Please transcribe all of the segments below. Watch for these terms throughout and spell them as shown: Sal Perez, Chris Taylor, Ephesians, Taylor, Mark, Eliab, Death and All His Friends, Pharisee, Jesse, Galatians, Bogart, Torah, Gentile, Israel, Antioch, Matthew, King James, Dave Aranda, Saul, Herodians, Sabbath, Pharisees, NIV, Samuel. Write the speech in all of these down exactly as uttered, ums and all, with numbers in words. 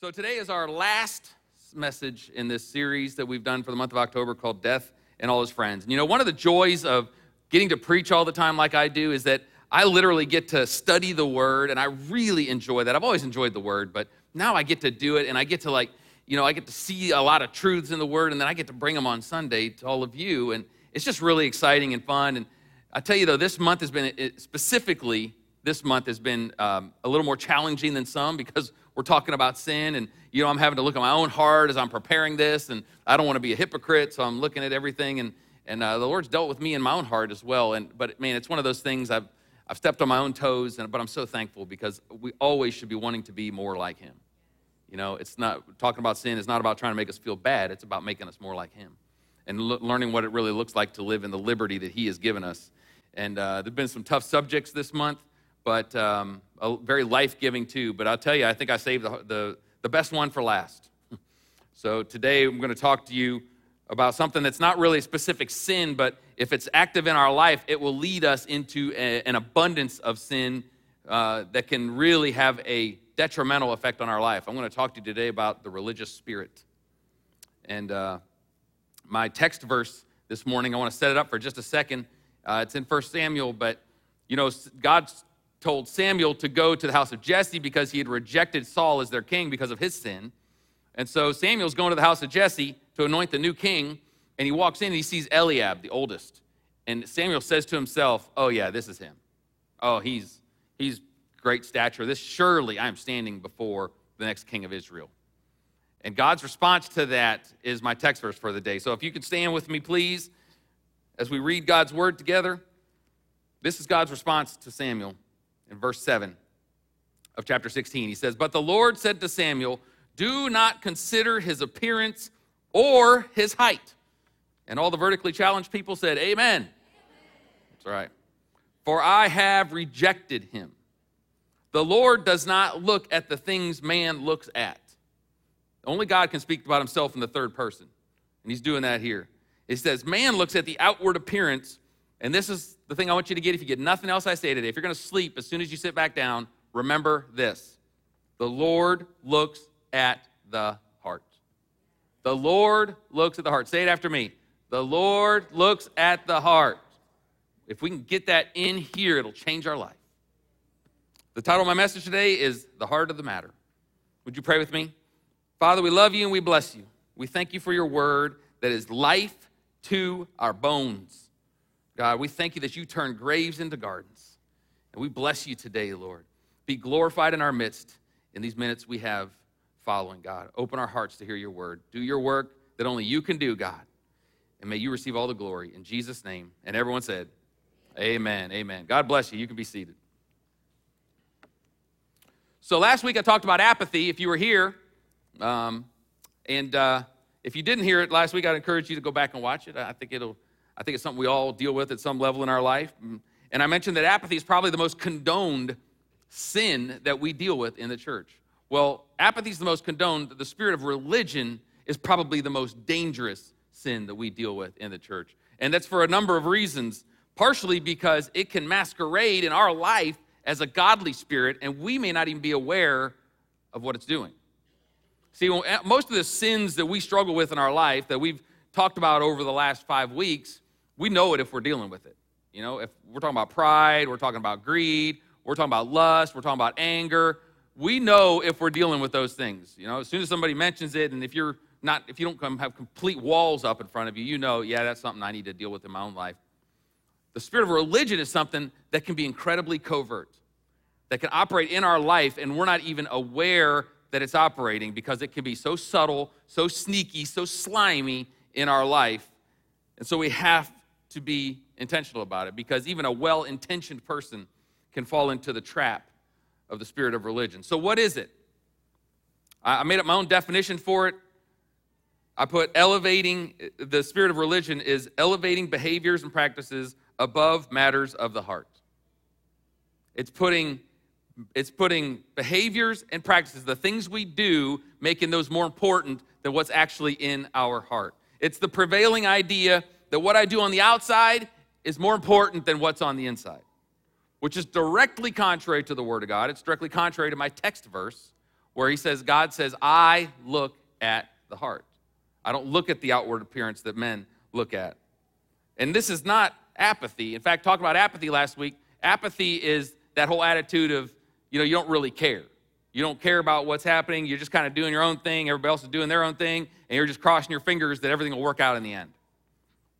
So today is our last message in this series that we've done for the month of October called Death and All His Friends. And you know, one of the joys of getting to preach all the time like I do is that I literally get to study the Word, and I really enjoy that. I've always enjoyed the Word, but now I get to do it, and I get to like, you know, I get to see a lot of truths in the Word, and then I get to bring them on Sunday to all of you, and it's just really exciting and fun. And I tell you though, this month has been, specifically this month has been um, a little more challenging than some, because we're talking about sin, and you know, I'm having to look at my own heart as I'm preparing this, and I don't want to be a hypocrite, so I'm looking at everything, and and uh, the Lord's dealt with me in my own heart as well. And but man, it's one of those things I've I've stepped on my own toes, and but I'm so thankful, because we always should be wanting to be more like Him. You know, it's not talking about sin is not about trying to make us feel bad; it's about making us more like Him, and l- learning what it really looks like to live in the liberty that He has given us. And uh, there've been some tough subjects this month, but um, very life-giving too. But I'll tell you, I think I saved the, the, the best one for last. So today I'm gonna talk to you about something that's not really a specific sin, but if it's active in our life, it will lead us into a, an abundance of sin uh, that can really have a detrimental effect on our life. I'm gonna talk to you today about the religious spirit. And uh, my text verse this morning, I wanna set it up for just a second. Uh, it's in First Samuel, but you know, God's told Samuel to go to the house of Jesse because he had rejected Saul as their king because of his sin. And so Samuel's going to the house of Jesse to anoint the new king, and he walks in and he sees Eliab, the oldest. And Samuel says to himself, oh yeah, this is him. Oh, he's he's great stature. This surely I am standing before the next king of Israel. And God's response to that is my text verse for the day. So if you could stand with me, please, as we read God's word together. This is God's response to Samuel. In verse seven of chapter sixteen, he says, "But the Lord said to Samuel, do not consider his appearance or his height." And all the vertically challenged people said, amen. Amen. That's right. "For I have rejected him. The Lord does not look at the things man looks at." Only God can speak about himself in the third person, and he's doing that here. It says, man looks at the outward appearance. And this is the thing I want you to get. If you get nothing else I say today, if you're going to sleep as soon as you sit back down, remember this. The Lord looks at the heart. The Lord looks at the heart. Say it after me. The Lord looks at the heart. If we can get that in here, it'll change our life. The title of my message today is The Heart of the Matter. Would you pray with me? Father, we love you and we bless you. We thank you for your word that is life to our bones. God, we thank you that you turn graves into gardens. And we bless you today, Lord. Be glorified in our midst in these minutes we have following, God. Open our hearts to hear your word. Do your work that only you can do, God. And may you receive all the glory in Jesus' name. And everyone said, amen, amen. God bless you. You can be seated. So last week I talked about apathy, if you were here. Um, and uh, if you didn't hear it last week, I'd encourage you to go back and watch it. I think it'll... I think it's something we all deal with at some level in our life. And I mentioned that apathy is probably the most condoned sin that we deal with in the church. Well, apathy is the most condoned. The spirit of religion is probably the most dangerous sin that we deal with in the church. And that's for a number of reasons, partially because it can masquerade in our life as a godly spirit, and we may not even be aware of what it's doing. See, most of the sins that we struggle with in our life that we've talked about over the last five weeks, we know it if we're dealing with it. You know, if we're talking about pride, we're talking about greed, we're talking about lust, we're talking about anger, we know if we're dealing with those things. You know, as soon as somebody mentions it, and if you're not, if you don't come have complete walls up in front of you, you know, yeah, that's something I need to deal with in my own life. The spirit of religion is something that can be incredibly covert, that can operate in our life, and we're not even aware that it's operating because it can be so subtle, so sneaky, so slimy in our life. And so we have to be intentional about it, because even a well-intentioned person can fall into the trap of the spirit of religion. So what is it? I made up my own definition for it. I put elevating, the spirit of religion is elevating behaviors and practices above matters of the heart. It's putting, it's putting behaviors and practices, the things we do, making those more important than what's actually in our heart. It's the prevailing idea that what I do on the outside is more important than what's on the inside, which is directly contrary to the Word of God. It's directly contrary to my text verse, where he says, God says, I look at the heart. I don't look at the outward appearance that men look at. And this is not apathy. In fact, talking about apathy last week, apathy is that whole attitude of, you know, you don't really care. You don't care about what's happening. You're just kind of doing your own thing. Everybody else is doing their own thing. And you're just crossing your fingers that everything will work out in the end.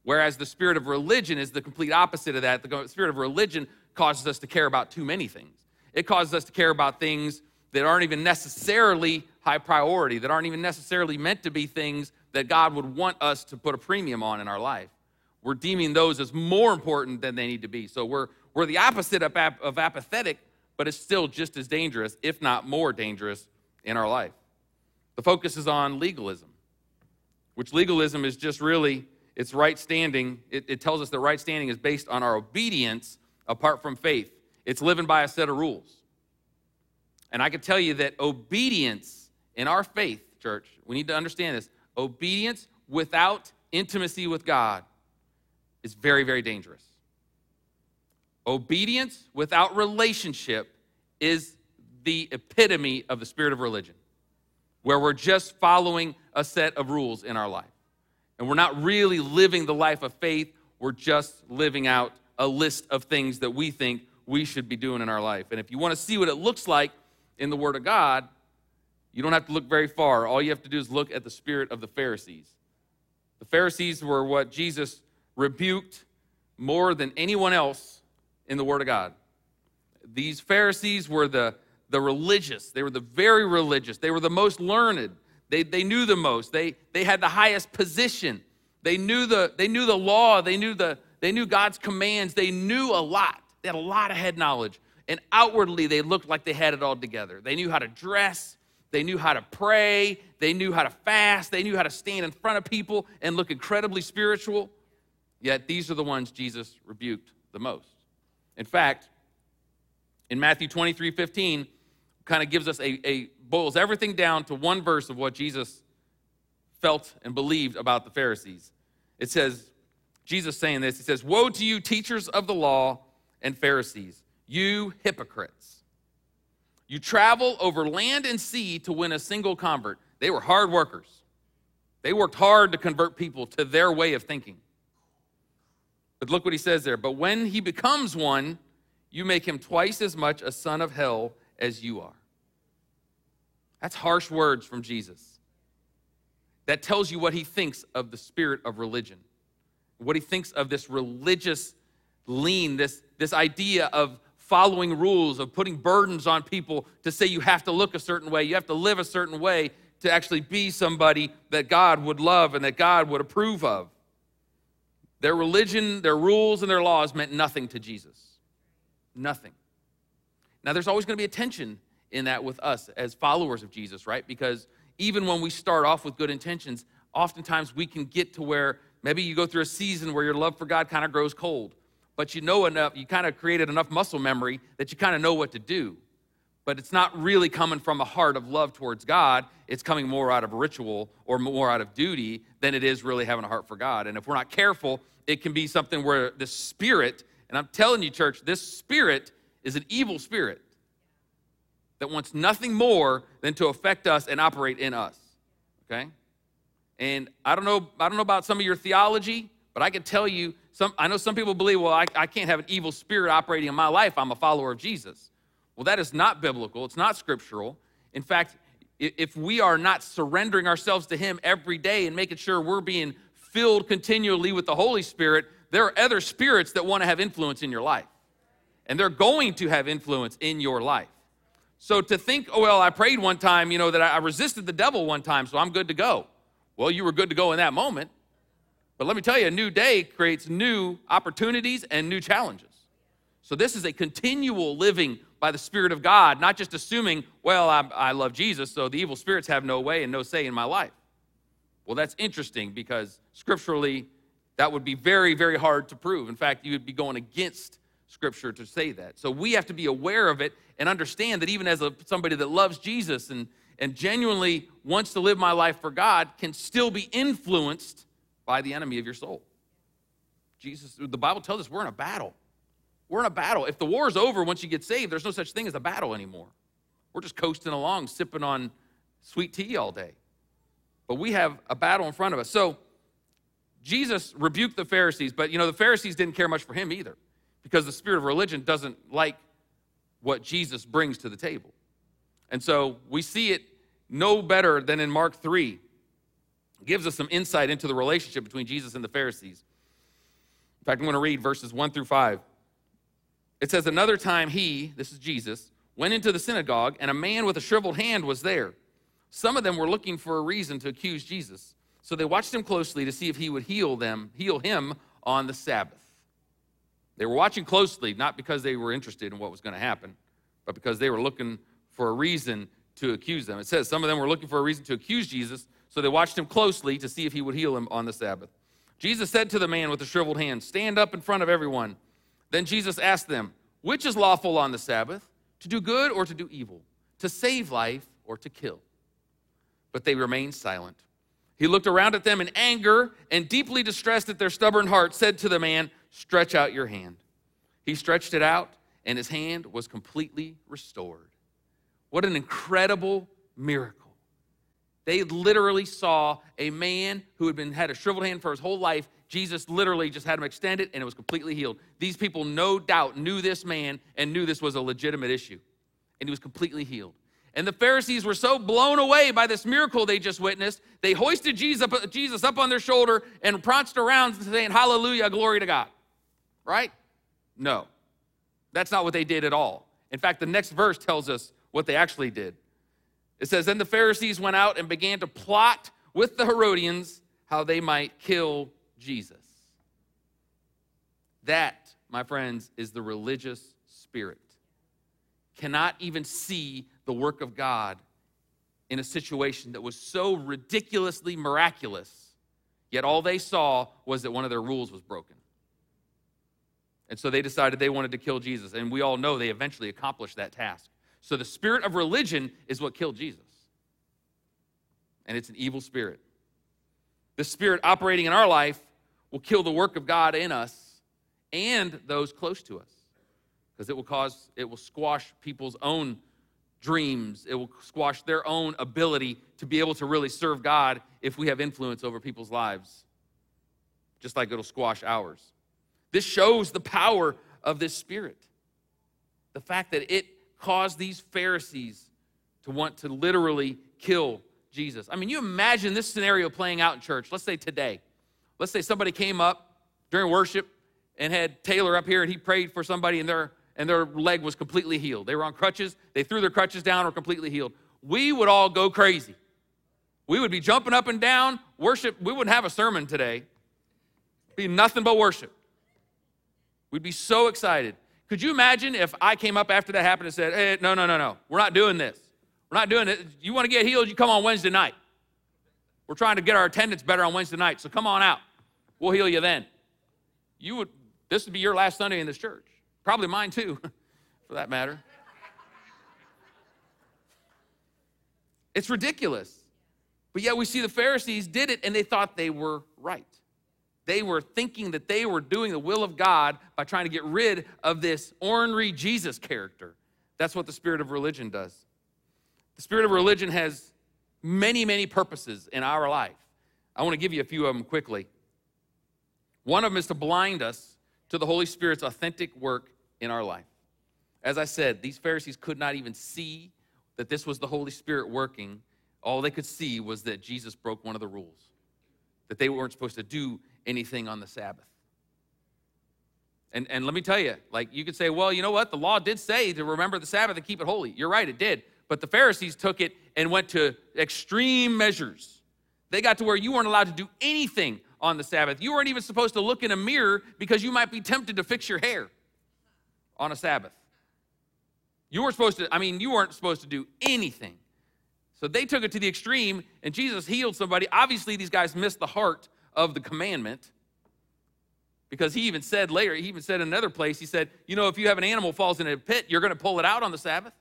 Whereas the spirit of religion is the complete opposite of that. The spirit of religion causes us to care about too many things. It causes us to care about things that aren't even necessarily high priority, that aren't even necessarily meant to be things that God would want us to put a premium on in our life. We're deeming those as more important than they need to be. So we're, we're the opposite of, ap- of apathetic, but it's still just as dangerous, if not more dangerous, in our life. The focus is on legalism, which legalism is just really, it's right standing. It, it tells us that right standing is based on our obedience apart from faith. It's living by a set of rules. And I can tell you that obedience in our faith, church, we need to understand this, obedience without intimacy with God is very, very dangerous. Obedience without relationship is the epitome of the spirit of religion, where we're just following a set of rules in our life. And we're not really living the life of faith. We're just living out a list of things that we think we should be doing in our life. And if you want to see what it looks like in the Word of God, you don't have to look very far. All you have to do is look at the spirit of the Pharisees. The Pharisees were what Jesus rebuked more than anyone else in the Word of God. These Pharisees were the, the religious. They were the very religious. They were the most learned. They, they knew the most. They, they had the highest position. They knew the, they knew the law. They knew, the, they knew God's commands. They knew a lot. They had a lot of head knowledge. And outwardly, they looked like they had it all together. They knew how to dress. They knew how to pray. They knew how to fast. They knew how to stand in front of people and look incredibly spiritual. Yet these are the ones Jesus rebuked the most. In fact, in Matthew twenty-three fifteen, kind of gives us a, a boils everything down to one verse of what Jesus felt and believed about the Pharisees. It says, Jesus saying this, he says, "Woe to you, teachers of the law and Pharisees, you hypocrites. You travel over land and sea to win a single convert." They were hard workers. They worked hard to convert people to their way of thinking. But look what he says there. "But when he becomes one, you make him twice as much a son of hell as you are." That's harsh words from Jesus. That tells you what he thinks of the spirit of religion, what he thinks of this religious lean, this, this idea of following rules, of putting burdens on people to say you have to look a certain way, you have to live a certain way to actually be somebody that God would love and that God would approve of. Their religion, their rules, and their laws meant nothing to Jesus. Nothing. Now, there's always going to be a tension in that with us as followers of Jesus, right? Because even when we start off with good intentions, oftentimes we can get to where maybe you go through a season where your love for God kind of grows cold, but you know enough, you kind of created enough muscle memory that you kind of know what to do. But it's not really coming from a heart of love towards God. It's coming more out of ritual or more out of duty than it is really having a heart for God. And if we're not careful, it can be something where the spirit, and I'm telling you, church, this spirit is an evil spirit that wants nothing more than to affect us and operate in us, okay? And I don't know I don't know about some of your theology, but I can tell you, some. I know some people believe, well, I, I can't have an evil spirit operating in my life. I'm a follower of Jesus. Well, that is not biblical. It's not scriptural. In fact, if we are not surrendering ourselves to him every day and making sure we're being filled continually with the Holy Spirit, there are other spirits that want to have influence in your life, and they're going to have influence in your life. So to think, oh, well, I prayed one time, you know, that I resisted the devil one time, so I'm good to go. Well, you were good to go in that moment. But let me tell you, a new day creates new opportunities and new challenges. So this is a continual living by the Spirit of God, not just assuming, well, I, I love Jesus, so the evil spirits have no way and no say in my life. Well, that's interesting because scripturally, that would be very, very hard to prove. In fact, you would be going against Scripture to say that. So we have to be aware of it and understand that even as a, somebody that loves Jesus and, and genuinely wants to live my life for God can still be influenced by the enemy of your soul. Jesus, the Bible tells us we're in a battle. We're in a battle. If the war is over once you get saved, there's no such thing as a battle anymore. We're just coasting along, sipping on sweet tea all day. But we have a battle in front of us. So Jesus rebuked the Pharisees, but you know, the Pharisees didn't care much for him either, because the spirit of religion doesn't like what Jesus brings to the table. And so we see it no better than in Mark three. It gives us some insight into the relationship between Jesus and the Pharisees. In fact, I'm going to read verses one through five. It says, another time he, this is Jesus, went into the synagogue, and a man with a shriveled hand was there. Some of them were looking for a reason to accuse Jesus, so they watched him closely to see if he would heal them, heal him on the Sabbath. They were watching closely, not because they were interested in what was going to happen, but because they were looking for a reason to accuse them. It says some of them were looking for a reason to accuse Jesus, so they watched him closely to see if he would heal him on the Sabbath. Jesus said to the man with the shriveled hand, stand up in front of everyone. Then Jesus asked them, which is lawful on the Sabbath, to do good or to do evil, to save life or to kill? But they remained silent. He looked around at them in anger and, deeply distressed at their stubborn heart, said to the man, stretch out your hand. He stretched it out, and his hand was completely restored. What an incredible miracle. They literally saw a man who had been had a shriveled hand for his whole life. Jesus literally just had him extend it, and it was completely healed. These people no doubt knew this man and knew this was a legitimate issue, and he was completely healed. And the Pharisees were so blown away by this miracle they just witnessed, they hoisted Jesus up on their shoulder and pranced around saying, hallelujah, glory to God. Right? No, that's not what they did at all. In fact, the next verse tells us what they actually did. It says, then the Pharisees went out and began to plot with the Herodians how they might kill Jesus. That, my friends, is the religious spirit. Cannot even see the work of God in a situation that was so ridiculously miraculous, yet all they saw was that one of their rules was broken. And so they decided they wanted to kill Jesus, and we all know they eventually accomplished that task. So the spirit of religion is what killed Jesus, and it's an evil spirit. The spirit operating in our life will kill the work of God in us and those close to us, because it will cause, it will squash people's own dreams. It will squash their own ability to be able to really serve God if we have influence over people's lives, just like it'll squash ours. This shows the power of this spirit. The fact that it caused these Pharisees to want to literally kill Jesus. I mean, you imagine this scenario playing out in church. Let's say today. Let's say somebody came up during worship and had Taylor up here, and he prayed for somebody, and their, and their leg was completely healed. They were on crutches. They threw their crutches down, were completely healed. We would all go crazy. We would be jumping up and down, worship. We wouldn't have a sermon today. It'd be nothing but worship. We'd be so excited. Could you imagine if I came up after that happened and said, hey, no, no, no, no, we're not doing this. We're not doing it. You want to get healed, you come on Wednesday night. We're trying to get our attendance better on Wednesday night, so come on out. We'll heal you then. You would. This would be your last Sunday in this church. Probably mine too, for that matter. It's ridiculous. But yet we see the Pharisees did it, and they thought they were right. They were thinking that they were doing the will of God by trying to get rid of this ornery Jesus character. That's what the spirit of religion does. The spirit of religion has many, many purposes in our life. I want to give you a few of them quickly. One of them is to blind us to the Holy Spirit's authentic work in our life. As I said, these Pharisees could not even see that this was the Holy Spirit working. All they could see was that Jesus broke one of the rules, that they weren't supposed to do anything on the Sabbath. And and let me tell you, like, you could say, well, you know what? The law did say to remember the Sabbath and keep it holy. You're right, it did. But the Pharisees took it and went to extreme measures. They got to where you weren't allowed to do anything on the Sabbath. You weren't even supposed to look in a mirror because you might be tempted to fix your hair on a Sabbath. You weren't supposed to, I mean, you weren't supposed to do anything. So they took it to the extreme, and Jesus healed somebody. Obviously, these guys missed the heart of the commandment, because he even said later, he even said in another place, he said, you know, if you have an animal falls in a pit, you're going to pull it out on the Sabbath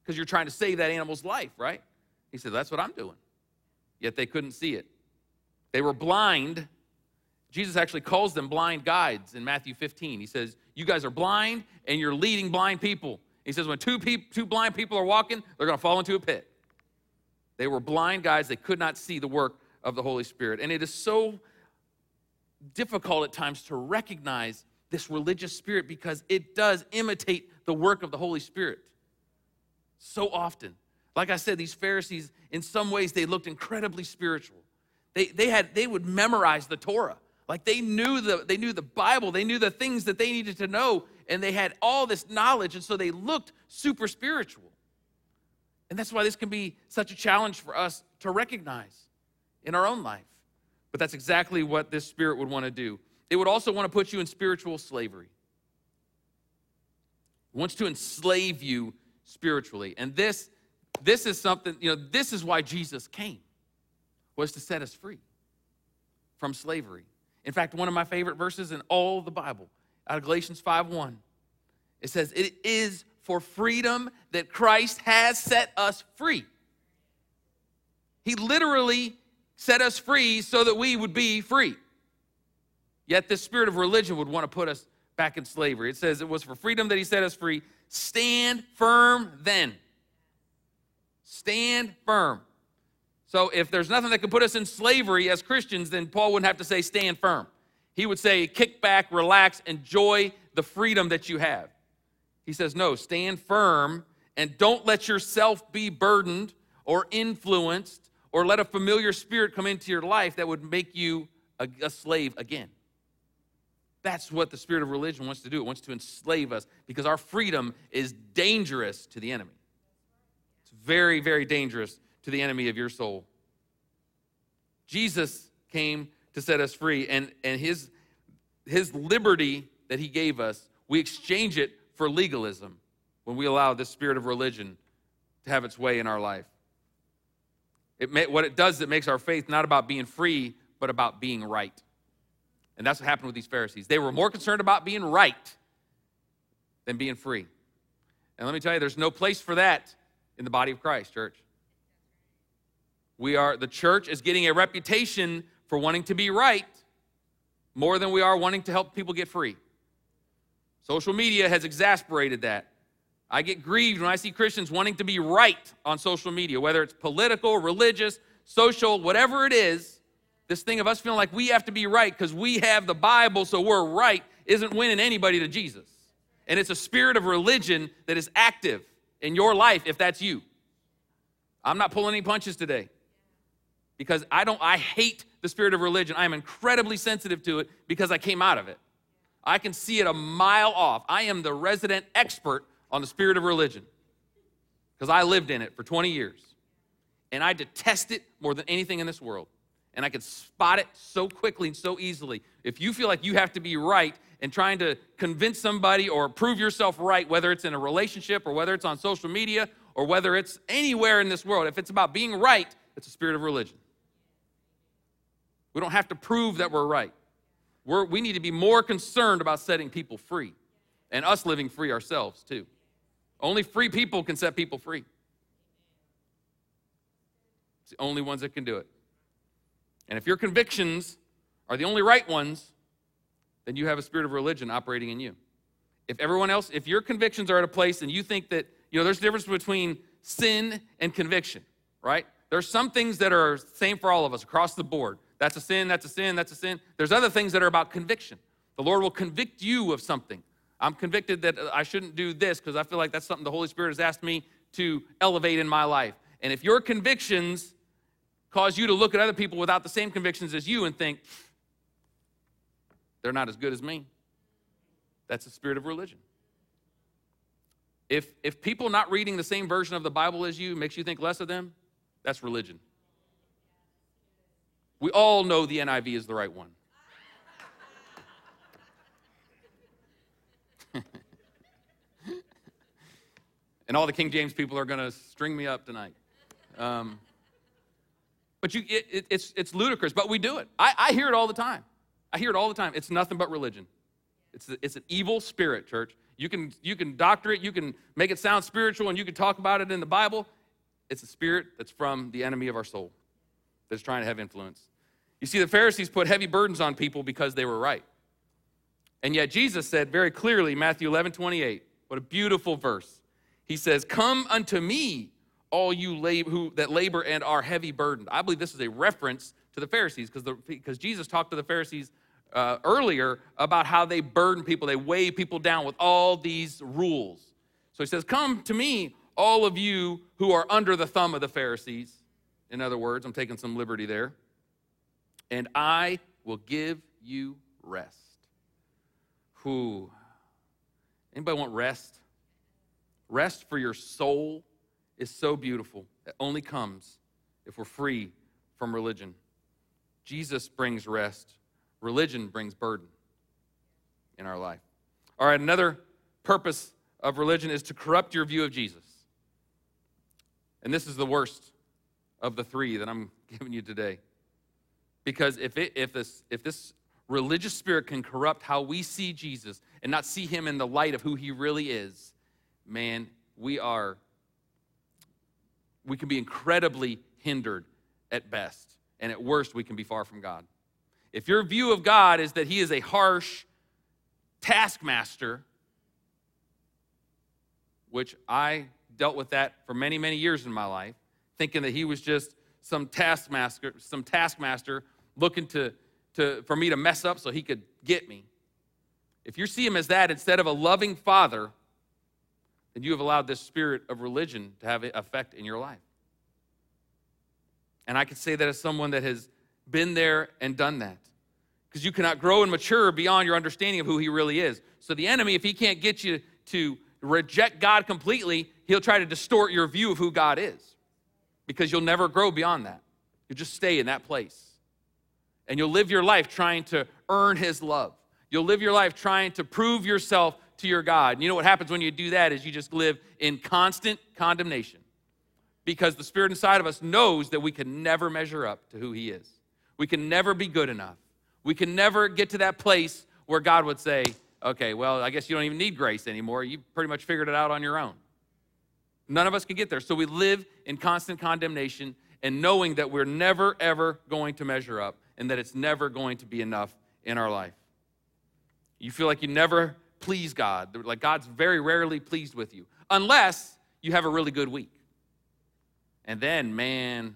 because you're trying to save that animal's life, right? He said, that's what I'm doing. Yet they couldn't see it. They were blind. Jesus actually calls them blind guides in Matthew fifteen. He says, you guys are blind, and you're leading blind people. He says when two, pe- two blind people are walking, they're going to fall into a pit. They were blind guys. They could not see the work of the Holy Spirit. And it is so difficult at times to recognize this religious spirit because it does imitate the work of the Holy Spirit so often. Like I said, these Pharisees, in some ways, they looked incredibly spiritual. They, they, had, they would memorize the Torah. Like they knew the, they knew the Bible. They knew the things that they needed to know, and they had all this knowledge, and so they looked super spiritual. And that's why this can be such a challenge for us to recognize in our own life. But that's exactly what this spirit would want to do. It would also want to put you in spiritual slavery. It wants to enslave you spiritually. And this, this is something, you know, this is why Jesus came, was to set us free from slavery. In fact, one of my favorite verses in all the Bible, out of Galatians five one, it says, it is for freedom that Christ has set us free. He literally set us free so that we would be free. Yet this spirit of religion would want to put us back in slavery. It says it was for freedom that he set us free. Stand firm then. Stand firm. So if there's nothing that can put us in slavery as Christians, then Paul wouldn't have to say stand firm. He would say kick back, relax, enjoy the freedom that you have. He says no, stand firm and don't let yourself be burdened or influenced or let a familiar spirit come into your life that would make you a, a slave again. That's what the spirit of religion wants to do. It wants to enslave us because our freedom is dangerous to the enemy. It's very, very dangerous to the enemy of your soul. Jesus came to set us free, and, and his, his liberty that he gave us, we exchange it for legalism when we allow this spirit of religion to have its way in our life. It may, what it does, it makes our faith not about being free, but about being right. And that's what happened with these Pharisees. They were more concerned about being right than being free. And let me tell you, there's no place for that in the body of Christ, church. We are, the church is getting a reputation for wanting to be right more than we are wanting to help people get free. Social media has exasperated that. I get grieved when I see Christians wanting to be right on social media, whether it's political, religious, social, whatever it is. This thing of us feeling like we have to be right because we have the Bible, so we're right, isn't winning anybody to Jesus. And it's a spirit of religion that is active in your life if that's you. I'm not pulling any punches today because I don't. I hate the spirit of religion. I am incredibly sensitive to it because I came out of it. I can see it a mile off. I am the resident expert on the spirit of religion because I lived in it for twenty years. And I detest it more than anything in this world. And I could spot it so quickly and so easily. If you feel like you have to be right and trying to convince somebody or prove yourself right, whether it's in a relationship or whether it's on social media or whether it's anywhere in this world, if it's about being right, it's a spirit of religion. We don't have to prove that we're right. We're, we need to be more concerned about setting people free and us living free ourselves too. Only free people can set people free. It's the only ones that can do it. And if your convictions are the only right ones, then you have a spirit of religion operating in you. If everyone else, if your convictions are at a place and you think that, you know, there's a difference between sin and conviction, right? There's some things that are same for all of us across the board. That's a sin, that's a sin, that's a sin. There's other things that are about conviction. The Lord will convict you of something. I'm convicted that I shouldn't do this because I feel like that's something the Holy Spirit has asked me to elevate in my life. And if your convictions cause you to look at other people without the same convictions as you and think, they're not as good as me. That's the spirit of religion. If, if people not reading the same version of the Bible as you makes you think less of them, that's religion. We all know the N I V is the right one. And all the King James people are going to string me up tonight. Um, But you, it, it, it's it's ludicrous, but we do it. I, I hear it all the time. I hear it all the time. It's nothing but religion. It's a, it's an evil spirit, church. You can you can doctor it, you can make it sound spiritual, and you can talk about it in the Bible. It's a spirit that's from the enemy of our soul that's trying to have influence. You see, the Pharisees put heavy burdens on people because they were right. And yet Jesus said very clearly, Matthew eleven twenty-eight, what a beautiful verse. He says, come unto me, all you lab- who that labor and are heavy burdened. I believe this is a reference to the Pharisees because because Jesus talked to the Pharisees uh, earlier about how they burden people. They weigh people down with all these rules. So he says, come to me, all of you who are under the thumb of the Pharisees. In other words, I'm taking some liberty there. And I will give you rest. Who? Anybody want rest? Rest for your soul is so beautiful. It only comes if we're free from religion. Jesus brings rest. Religion brings burden in our life. All right, another purpose of religion is to corrupt your view of Jesus. And this is the worst of the three that I'm giving you today. Because if it, if this if this religious spirit can corrupt how we see Jesus and not see him in the light of who he really is, man, we are, we can be incredibly hindered at best. And at worst, we can be far from God. If your view of God is that he is a harsh taskmaster, which I dealt with that for many, many years in my life, thinking that he was just some taskmaster, some taskmaster looking to, to for me to mess up so he could get me. If you see him as that instead of a loving father, then you have allowed this spirit of religion to have an effect in your life. And I can say that as someone that has been there and done that. Because you cannot grow and mature beyond your understanding of who he really is. So the enemy, if he can't get you to reject God completely, he'll try to distort your view of who God is. Because you'll never grow beyond that. You'll just stay in that place. And you'll live your life trying to earn his love. You'll live your life trying to prove yourself to your God. And you know what happens when you do that is you just live in constant condemnation. Because the spirit inside of us knows that we can never measure up to who he is. We can never be good enough. We can never get to that place where God would say, okay, well, I guess you don't even need grace anymore. You pretty much figured it out on your own. None of us can get there. So we live in constant condemnation and knowing that we're never, ever going to measure up and that it's never going to be enough in our life. You feel like you never please God. Like God's very rarely pleased with you unless you have a really good week. And then, man,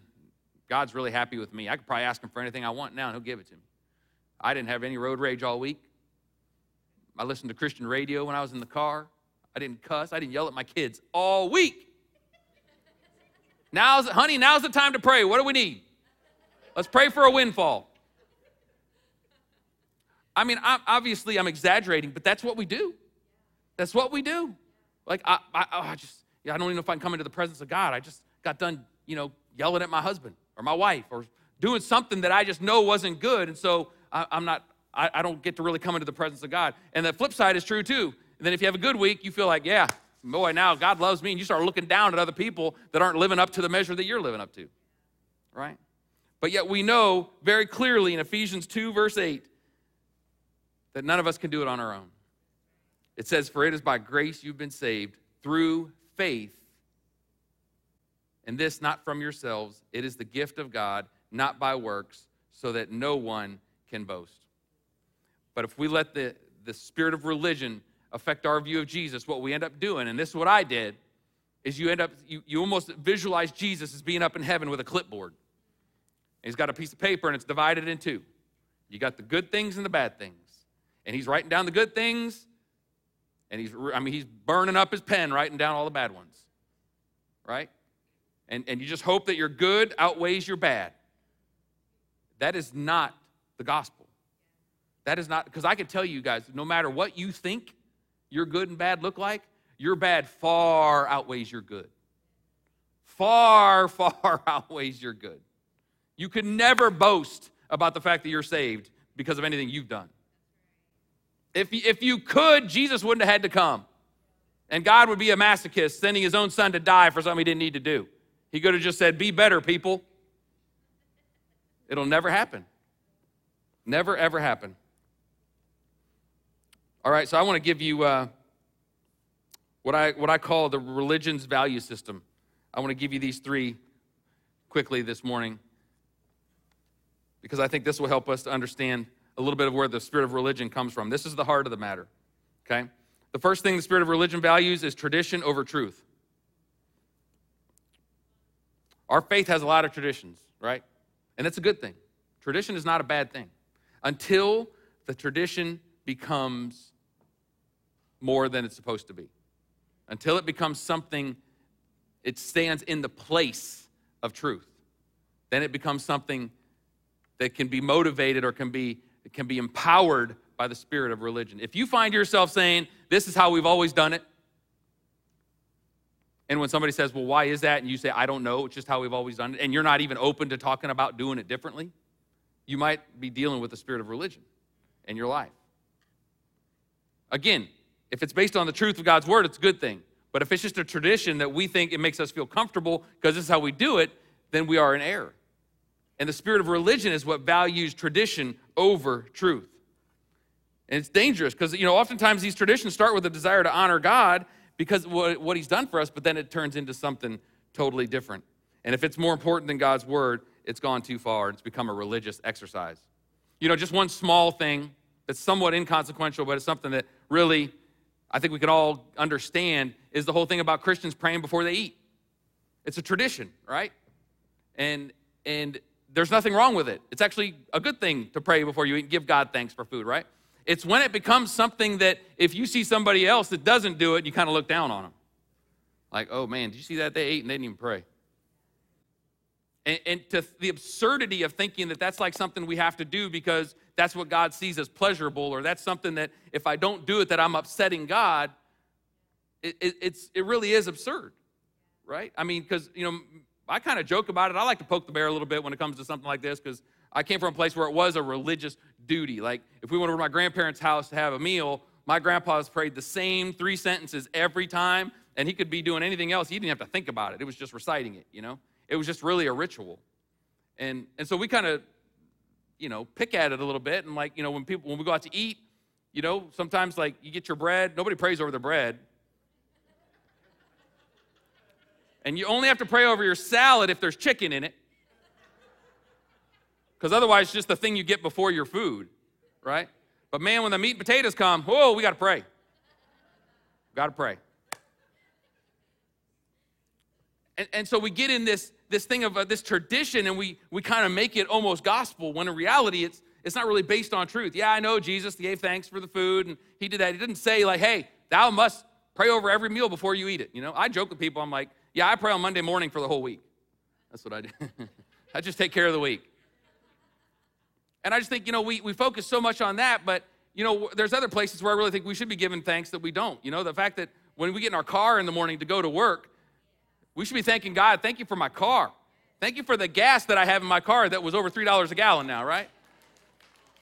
God's really happy with me. I could probably ask him for anything I want now and he'll give it to me. I didn't have any road rage all week. I listened to Christian radio when I was in the car. I didn't cuss. I didn't yell at my kids all week. Now's, honey, now's the time to pray. What do we need? Let's pray for a windfall. I mean, I'm, obviously I'm exaggerating, but that's what we do. That's what we do. Like, I, I, oh, I just, yeah, I don't even know if I can come into the presence of God. I just got done, you know, yelling at my husband or my wife or doing something that I just know wasn't good. And so I, I'm not, I, I don't get to really come into the presence of God. And the flip side is true too. And then if you have a good week, you feel like, yeah, boy, now God loves me. And you start looking down at other people that aren't living up to the measure that you're living up to, right? But yet we know very clearly in Ephesians two, verse eight, that none of us can do it on our own. It says, for it is by grace you've been saved through faith. And this not from yourselves. It is the gift of God, not by works, so that no one can boast. But if we let the, the spirit of religion affect our view of Jesus, what we end up doing, and this is what I did, is you end up, you, you almost visualize Jesus as being up in heaven with a clipboard. And he's got a piece of paper and it's divided in two. You got the good things and the bad things. And he's writing down the good things and he's, I mean, he's burning up his pen writing down all the bad ones, right? And, and you just hope that your good outweighs your bad. That is not the gospel. That is not, because I can tell you guys, no matter what you think your good and bad look like, your bad far outweighs your good. Far, far outweighs your good. You can never boast about the fact that you're saved because of anything you've done. If, if you could, Jesus wouldn't have had to come. And God would be a masochist sending his own son to die for something he didn't need to do. He could have just said, be better, people. It'll never happen. Never, ever happen. All right, so I want to give you uh, what I what I call the religion's value system. I want to give you these three quickly this morning because I think this will help us to understand a little bit of where the spirit of religion comes from. This is the heart of the matter, okay? The first thing the spirit of religion values is tradition over truth. Our faith has a lot of traditions, right? And that's a good thing. Tradition is not a bad thing until the tradition becomes more than it's supposed to be. Until it becomes something, it stands in the place of truth. Then it becomes something that can be motivated or can be, it can be empowered by the spirit of religion. If you find yourself saying, this is how we've always done it, and when somebody says, well, why is that? And you say, I don't know, it's just how we've always done it, and you're not even open to talking about doing it differently, you might be dealing with the spirit of religion in your life. Again, if it's based on the truth of God's word, it's a good thing. But if it's just a tradition that we think it makes us feel comfortable because this is how we do it, then we are in error. And the spirit of religion is what values tradition over truth. And it's dangerous because, you know, oftentimes these traditions start with a desire to honor God because what he's done for us, but then it turns into something totally different. And if it's more important than God's word, it's gone too far and it's become a religious exercise. You know, just one small thing that's somewhat inconsequential, but it's something that really I think we can all understand is the whole thing about Christians praying before they eat. It's a tradition, right? And and there's nothing wrong with it. It's actually a good thing to pray before you eat and give God thanks for food, right? It's when it becomes something that if you see somebody else that doesn't do it, you kind of look down on them. Like, oh man, did you see that? They ate and they didn't even pray. And, and to the absurdity of thinking that that's like something we have to do because that's what God sees as pleasurable, or that's something that if I don't do it, that I'm upsetting God, it, it, it's, it really is absurd, right? I mean, because, you know, I kind of joke about it. I like to poke the bear a little bit when it comes to something like this because I came from a place where it was a religious duty. Like if we went over to my grandparents' house to have a meal, my grandpa's prayed the same three sentences every time, and he could be doing anything else. He didn't have to think about it. It was just reciting it, you know? It was just really a ritual. And and so we kind of, you know, pick at it a little bit. And like, you know, when people, when we go out to eat, you know, sometimes like you get your bread, nobody prays over their bread. And you only have to pray over your salad if there's chicken in it. Because otherwise, it's just the thing you get before your food, right? But man, when the meat and potatoes come, whoa, we got to pray. Got to pray. And, and so we get in this, this thing of uh, this tradition, and we, we kind of make it almost gospel, when in reality, it's, it's not really based on truth. Yeah, I know Jesus gave thanks for the food, and he did that. He didn't say, like, hey, thou must pray over every meal before you eat it. You know, I joke with people. I'm like, yeah, I pray on Monday morning for the whole week. That's what I do. I just take care of the week. And I just think, you know, we, we focus so much on that, but, you know, there's other places where I really think we should be giving thanks that we don't. You know, the fact that when we get in our car in the morning to go to work, we should be thanking God, thank you for my car. Thank you for the gas that I have in my car that was over three dollars a gallon now, right?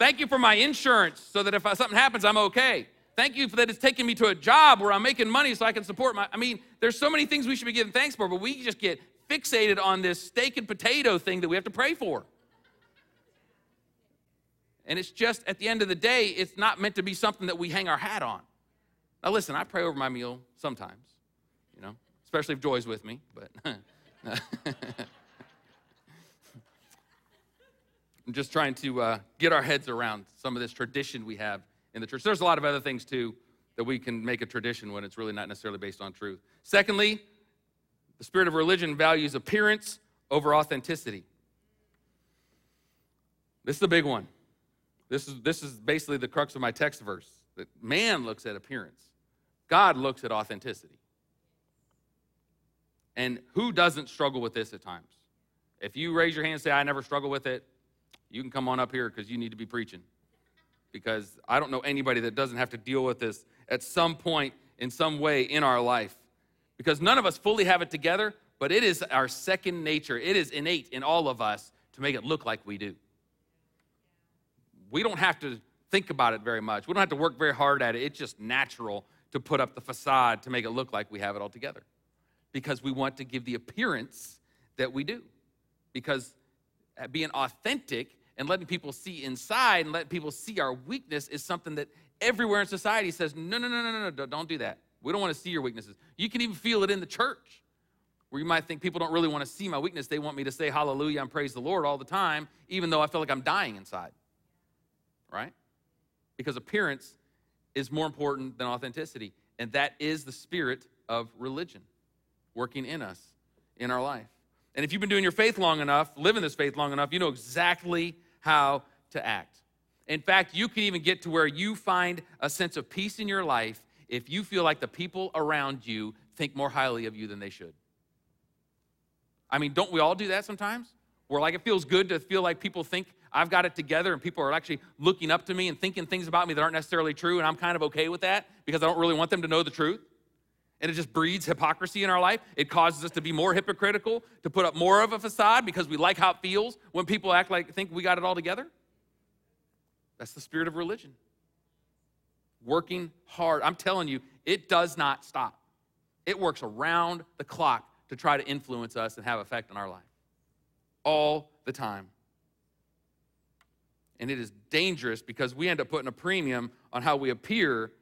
Thank you for my insurance so that if something happens, I'm okay. Thank you for that it's taking me to a job where I'm making money so I can support my, I mean, there's so many things we should be giving thanks for, but we just get fixated on this steak and potato thing that we have to pray for. And it's just, at the end of the day, it's not meant to be something that we hang our hat on. Now listen, I pray over my meal sometimes, you know, especially if Joy's with me, but I'm just trying to uh, get our heads around some of this tradition we have in the church. There's a lot of other things too that we can make a tradition when it's really not necessarily based on truth. Secondly, the spirit of religion values appearance over authenticity. This is a big one. This is this is basically the crux of my text verse, that man looks at appearance. God looks at authenticity. And who doesn't struggle with this at times? If you raise your hand and say, I never struggle with it, you can come on up here because you need to be preaching. Because I don't know anybody that doesn't have to deal with this at some point in some way in our life. Because none of us fully have it together, but it is our second nature. It is innate in all of us to make it look like we do. We don't have to think about it very much. We don't have to work very hard at it. It's just natural to put up the facade to make it look like we have it all together because we want to give the appearance that we do. Because being authentic and letting people see inside and letting people see our weakness is something that everywhere in society says, no, no, no, no, no, don't do that. We don't want to see your weaknesses. You can even feel it in the church where you might think people don't really want to see my weakness. They want me to say hallelujah and praise the Lord all the time, even though I feel like I'm dying inside. Right? Because appearance is more important than authenticity. And that is the spirit of religion working in us, in our life. And if you've been doing your faith long enough, living this faith long enough, you know exactly how to act. In fact, you can even get to where you find a sense of peace in your life if you feel like the people around you think more highly of you than they should. I mean, don't we all do that sometimes? Where like it feels good to feel like people think I've got it together and people are actually looking up to me and thinking things about me that aren't necessarily true, and I'm kind of okay with that because I don't really want them to know the truth. And it just breeds hypocrisy in our life. It causes us to be more hypocritical, to put up more of a facade because we like how it feels when people act like think we got it all together. That's the spirit of religion. Working hard. I'm telling you, it does not stop. It works around the clock to try to influence us and have effect on our life. All the time. And it is dangerous because we end up putting a premium on how we appear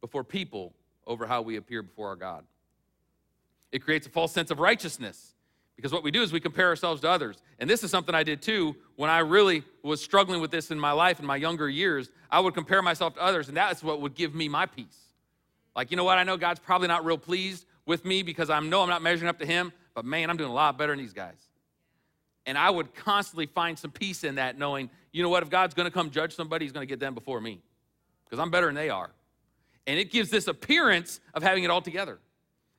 before people over how we appear before our God. It creates a false sense of righteousness because what we do is we compare ourselves to others. And this is something I did too when I really was struggling with this in my life in my younger years. I would compare myself to others, and that's what would give me my peace. Like, you know what? I know God's probably not real pleased with me because I know I'm not measuring up to him, but man, I'm doing a lot better than these guys. And I would constantly find some peace in that, knowing, you know what, if God's gonna come judge somebody, he's gonna get them before me because I'm better than they are. And it gives this appearance of having it all together.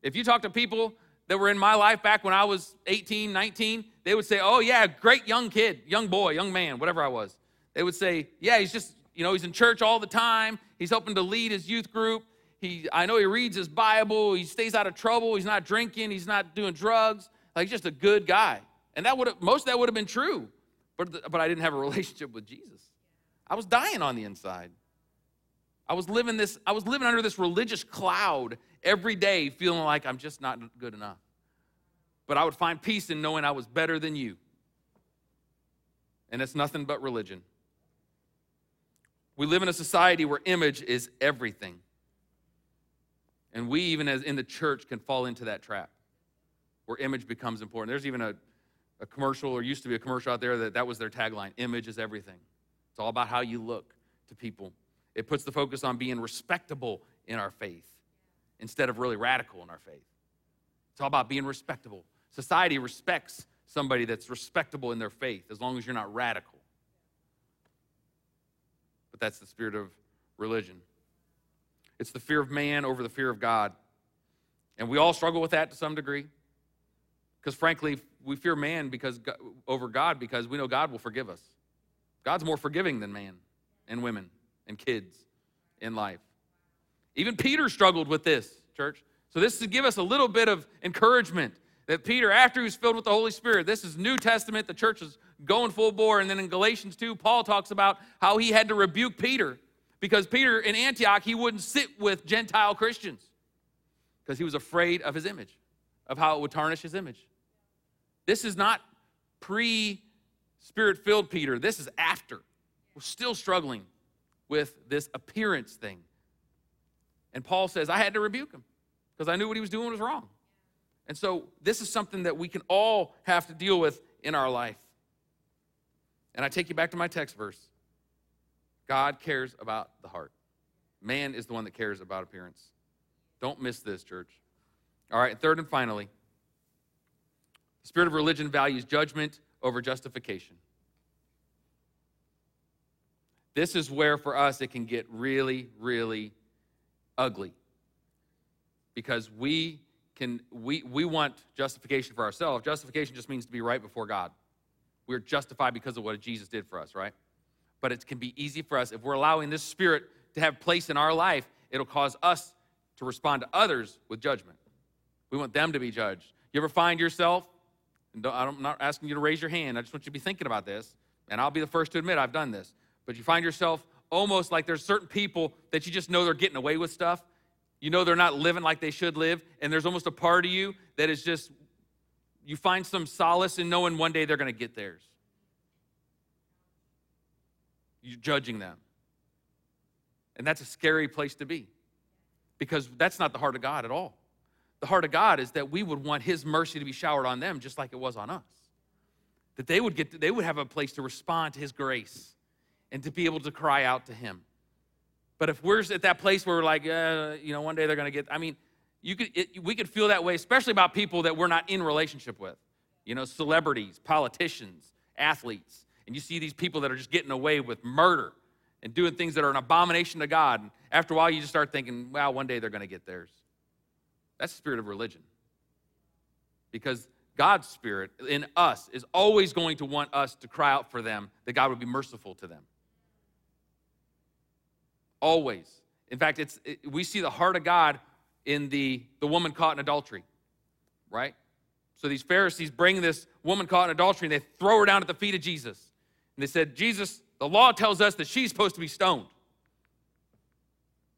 If you talk to people that were in my life back when I was eighteen, nineteen, they would say, oh yeah, great young kid, young boy, young man, whatever I was. They would say, yeah, he's just, you know, he's in church all the time. He's helping to lead his youth group. He, I know he reads his Bible. He stays out of trouble. He's not drinking. He's not doing drugs. Like, he's just a good guy. And that would have, most of that would have been true, but, but I didn't have a relationship with Jesus. I was dying on the inside. I was living this, I was living under this religious cloud every day, feeling like I'm just not good enough. But I would find peace in knowing I was better than you. And it's nothing but religion. We live in a society where image is everything. And we, even as in the church, can fall into that trap where image becomes important. There's even a, a commercial, or used to be a commercial out there, that that was their tagline: image is everything. It's all about how you look to people. It puts the focus on being respectable in our faith instead of really radical in our faith. It's all about being respectable. Society respects somebody that's respectable in their faith as long as you're not radical. But that's the spirit of religion. It's the fear of man over the fear of God. And we all struggle with that to some degree because, frankly, we fear man because over God because we know God will forgive us. God's more forgiving than man and women and kids in life. Even Peter struggled with this, church. So this is to give us a little bit of encouragement that Peter, after he was filled with the Holy Spirit, this is New Testament, the church is going full bore, and then in Galatians two, Paul talks about how he had to rebuke Peter because Peter in Antioch, he wouldn't sit with Gentile Christians because he was afraid of his image, of how it would tarnish his image. This is not pre-Spirit-filled Peter. This is after. We're still struggling with this appearance thing. And Paul says, I had to rebuke him because I knew what he was doing was wrong. And so this is something that we can all have to deal with in our life. And I take you back to my text verse. God cares about the heart. Man is the one that cares about appearance. Don't miss this, church. All right, third and finally, the spirit of religion values judgment over justification. This is where, for us, it can get really, really ugly because we can we we want justification for ourselves. Justification just means to be right before God. We're justified because of what Jesus did for us, right? But it can be easy for us. If we're allowing this spirit to have place in our life, it'll cause us to respond to others with judgment. We want them to be judged. You ever find yourself, and I'm not asking you to raise your hand, I just want you to be thinking about this, and I'll be the first to admit I've done this. But you find yourself almost like there's certain people that you just know they're getting away with stuff. You know they're not living like they should live. And there's almost a part of you that is just, you find some solace in knowing one day they're going to get theirs. You're judging them. And that's a scary place to be because that's not the heart of God at all. The heart of God is that we would want his mercy to be showered on them just like it was on us. That they would get, they would have a place to respond to his grace and to be able to cry out to him. But if we're at that place where we're like, uh, you know, one day they're going to get, I mean, you could, it, we could feel that way, especially about people that we're not in relationship with. you know, celebrities, politicians, athletes. And you see these people that are just getting away with murder and doing things that are an abomination to God. And after a while, you just start thinking, well, one day they're going to get theirs. That's the spirit of religion. Because God's spirit in us is always going to want us to cry out for them, that God would be merciful to them. Always. In fact, it's it, we see the heart of God in the, the woman caught in adultery, right? So these Pharisees bring this woman caught in adultery, and they throw her down at the feet of Jesus. And they said, Jesus, the law tells us that she's supposed to be stoned.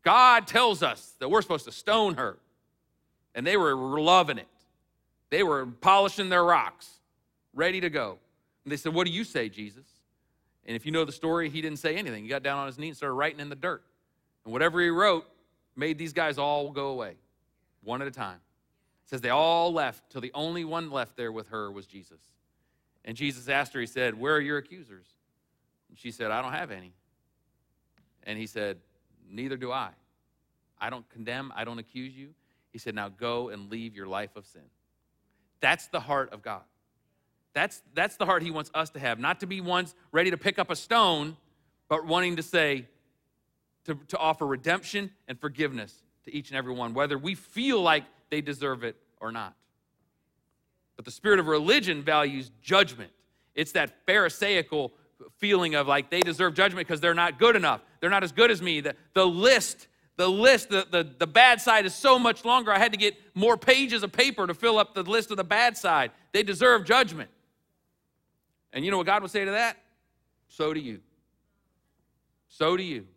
God tells us that we're supposed to stone her. And they were loving it. They were polishing their rocks, ready to go. And they said, what do you say, Jesus? And if you know the story, he didn't say anything. He got down on his knee and started writing in the dirt. And whatever he wrote made these guys all go away, one at a time. It says they all left till the only one left there with her was Jesus. And Jesus asked her, he said, where are your accusers? And she said, I don't have any. And he said, neither do I. I don't condemn, I don't accuse you. He said, now go and leave your life of sin. That's the heart of God. That's, that's the heart he wants us to have, not to be ones ready to pick up a stone, but wanting to say, to, to offer redemption and forgiveness to each and every one, whether we feel like they deserve it or not. But the spirit of religion values judgment. It's that Pharisaical feeling of like they deserve judgment because they're not good enough. They're not as good as me. The, the list, the list, the, the, the bad side is so much longer. I had to get more pages of paper to fill up the list of the bad side. They deserve judgment. And you know what God would say to that? So do you. So do you.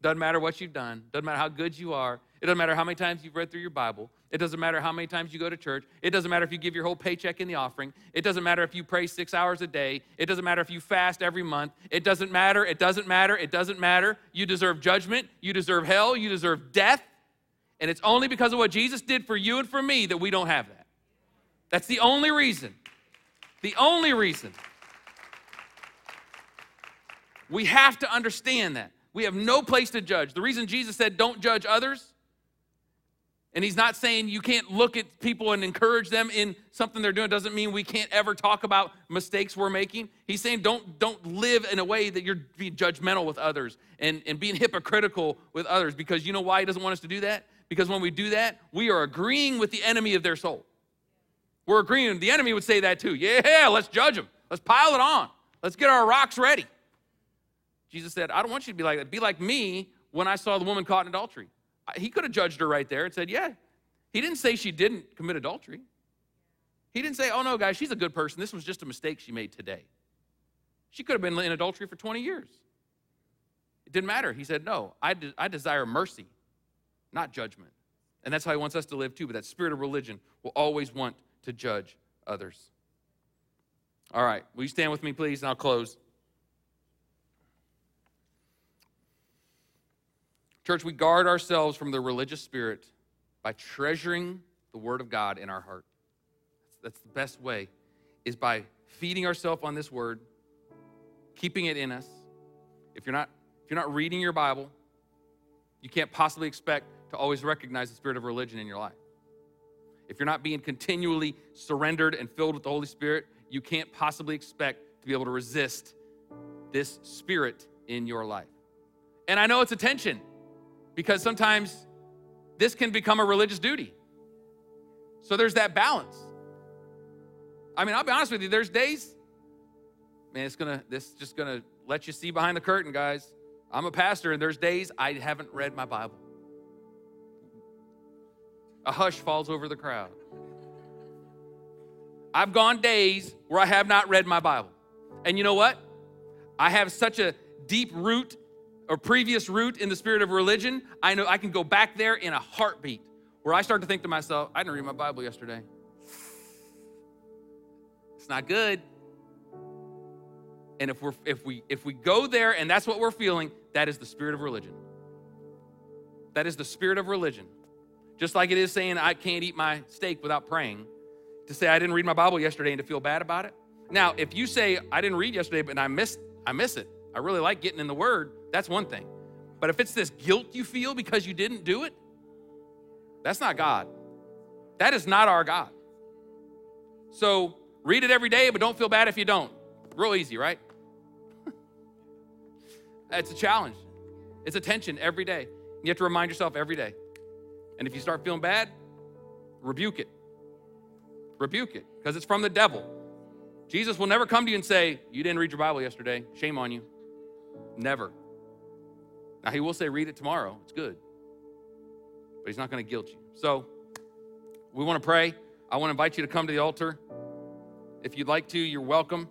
Doesn't matter what you've done. Doesn't matter how good you are. It doesn't matter how many times you've read through your Bible. It doesn't matter how many times you go to church. It doesn't matter if you give your whole paycheck in the offering. It doesn't matter if you pray six hours a day. It doesn't matter if you fast every month. It doesn't matter. It doesn't matter. It doesn't matter. You deserve judgment. You deserve hell. You deserve death. And it's only because of what Jesus did for you and for me that we don't have that. That's the only reason. The only reason. We have to understand that. We have no place to judge. The reason Jesus said don't judge others, and he's not saying you can't look at people and encourage them in something they're doing, doesn't mean we can't ever talk about mistakes we're making. He's saying don't, don't live in a way that you're being judgmental with others and, and being hypocritical with others, because you know why he doesn't want us to do that? Because when we do that, we are agreeing with the enemy of their soul. We're agreeing. The enemy would say that too. Yeah, let's judge them. Let's pile it on. Let's get our rocks ready. Jesus said, I don't want you to be like that. Be like me when I saw the woman caught in adultery. He could have judged her right there and said, yeah. He didn't say she didn't commit adultery. He didn't say, oh, no, guys, she's a good person. This was just a mistake she made today. She could have been in adultery for twenty years. It didn't matter. He said, no, I, de- I desire mercy, not judgment. And that's how he wants us to live too, but that spirit of religion will always want to judge others. All right, will you stand with me, please, and I'll close. Church, we guard ourselves from the religious spirit by treasuring the word of God in our heart. That's the best way, is by feeding ourselves on this word, keeping it in us. If you're not, if you're not reading your Bible, you can't possibly expect to always recognize the spirit of religion in your life. If you're not being continually surrendered and filled with the Holy Spirit, you can't possibly expect to be able to resist this spirit in your life. And I know it's a tension, because sometimes this can become a religious duty. So there's that balance. I mean, I'll be honest with you, there's days, man, it's gonna, this is just gonna let you see behind the curtain, guys. I'm a pastor, and there's days I haven't read my Bible. A hush falls over the crowd. I've gone days where I have not read my Bible. And you know what? I have such a deep root or previous root in the spirit of religion, I know I can go back there in a heartbeat, where I start to think to myself, I didn't read my Bible yesterday. It's not good. And if we're if we if we go there and that's what we're feeling, that is the spirit of religion. That is the spirit of religion. Just like it is saying I can't eat my steak without praying, to say I didn't read my Bible yesterday and to feel bad about it. Now, if you say I didn't read yesterday, but I missed, I miss it. I really like getting in the word. That's one thing. But if it's this guilt you feel because you didn't do it, that's not God. That is not our God. So Read it every day, but don't feel bad if you don't. Real easy, right? It's a challenge. It's a tension every day. You have to remind yourself every day. And if you start feeling bad, rebuke it. Rebuke it, because it's from the devil. Jesus will never come to you and say, you didn't read your Bible yesterday. Shame on you. Never. Now, he will say, read it tomorrow. It's good. But he's not going to guilt you. So we want to pray. I want to invite you to come to the altar. If you'd like to, you're welcome.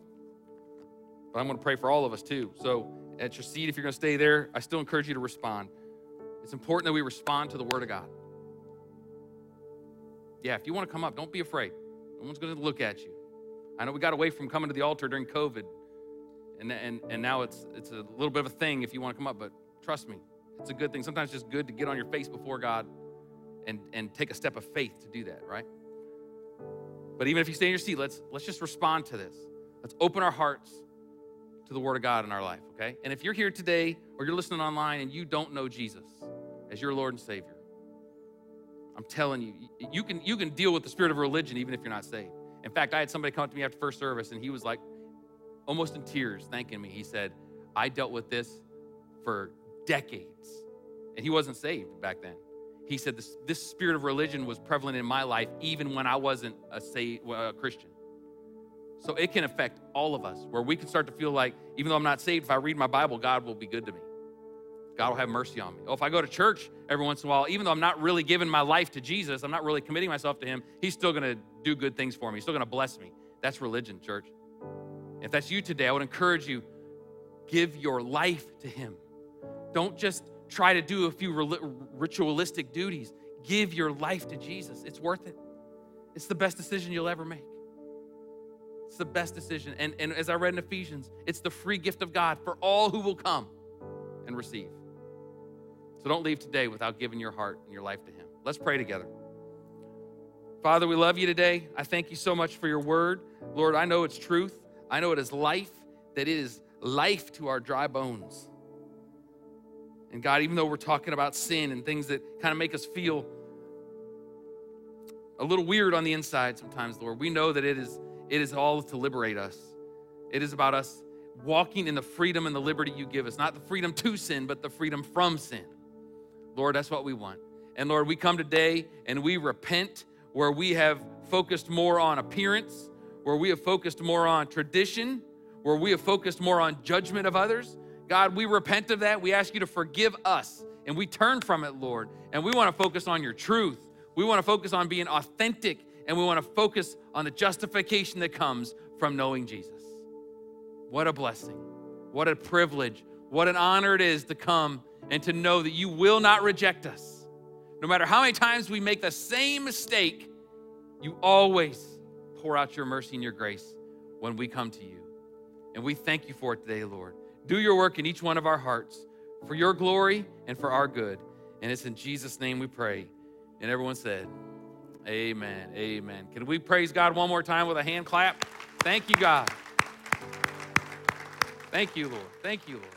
But I'm going to pray for all of us too. So at your seat, if you're going to stay there, I still encourage you to respond. It's important that we respond to the Word of God. Yeah, if you want to come up, don't be afraid. No one's going to look at you. I know we got away from coming to the altar during COVID, and, and, and now it's it's a little bit of a thing if you want to come up, but trust me, it's a good thing. Sometimes it's just good to get on your face before God and, and take a step of faith to do that, right? But even if you stay in your seat, let's let's just respond to this. Let's open our hearts to the Word of God in our life, okay? And if you're here today or you're listening online and you don't know Jesus as your Lord and Savior, I'm telling you, you can you can deal with the spirit of religion even if you're not saved. In fact, I had somebody come up to me after first service, and he was like almost in tears thanking me. He said, I dealt with this for decades, and he wasn't saved back then. He said, this, this spirit of religion was prevalent in my life even when I wasn't a, saved, a Christian. So it can affect all of us, where we can start to feel like, even though I'm not saved, if I read my Bible, God will be good to me. God will have mercy on me. Oh, if I go to church every once in a while, even though I'm not really giving my life to Jesus, I'm not really committing myself to him, he's still gonna do good things for me. He's still gonna bless me. That's religion, church. If that's you today, I would encourage you, give your life to him. Don't just try to do a few ritualistic duties. Give your life to Jesus. It's worth it. It's the best decision you'll ever make. It's the best decision. And, and as I read in Ephesians, it's the free gift of God for all who will come and receive. So don't leave today without giving your heart and your life to him. Let's pray together. Father, we love you today. I thank you so much for your word. Lord, I know it's truth. I know it is life, that it is life to our dry bones. And God, even though we're talking about sin and things that kind of make us feel a little weird on the inside sometimes, Lord, we know that it is it is all to liberate us. It is about us walking in the freedom and the liberty you give us, not the freedom to sin, but the freedom from sin. Lord, that's what we want. And Lord, we come today and we repent where we have focused more on appearance, where we have focused more on tradition, where we have focused more on judgment of others. God, we repent of that. We ask you to forgive us, and we turn from it, Lord. And we want to focus on your truth. We want to focus on being authentic, and we want to focus on the justification that comes from knowing Jesus. What a blessing. What a privilege. What an honor it is to come and to know that you will not reject us. No matter how many times we make the same mistake, you always pour out your mercy and your grace when we come to you. And we thank you for it today, Lord. Do your work in each one of our hearts for your glory and for our good. And it's in Jesus' name we pray. And everyone said, amen, amen. Can we praise God one more time with a hand clap? Thank you, God. Thank you, Lord. Thank you, Lord.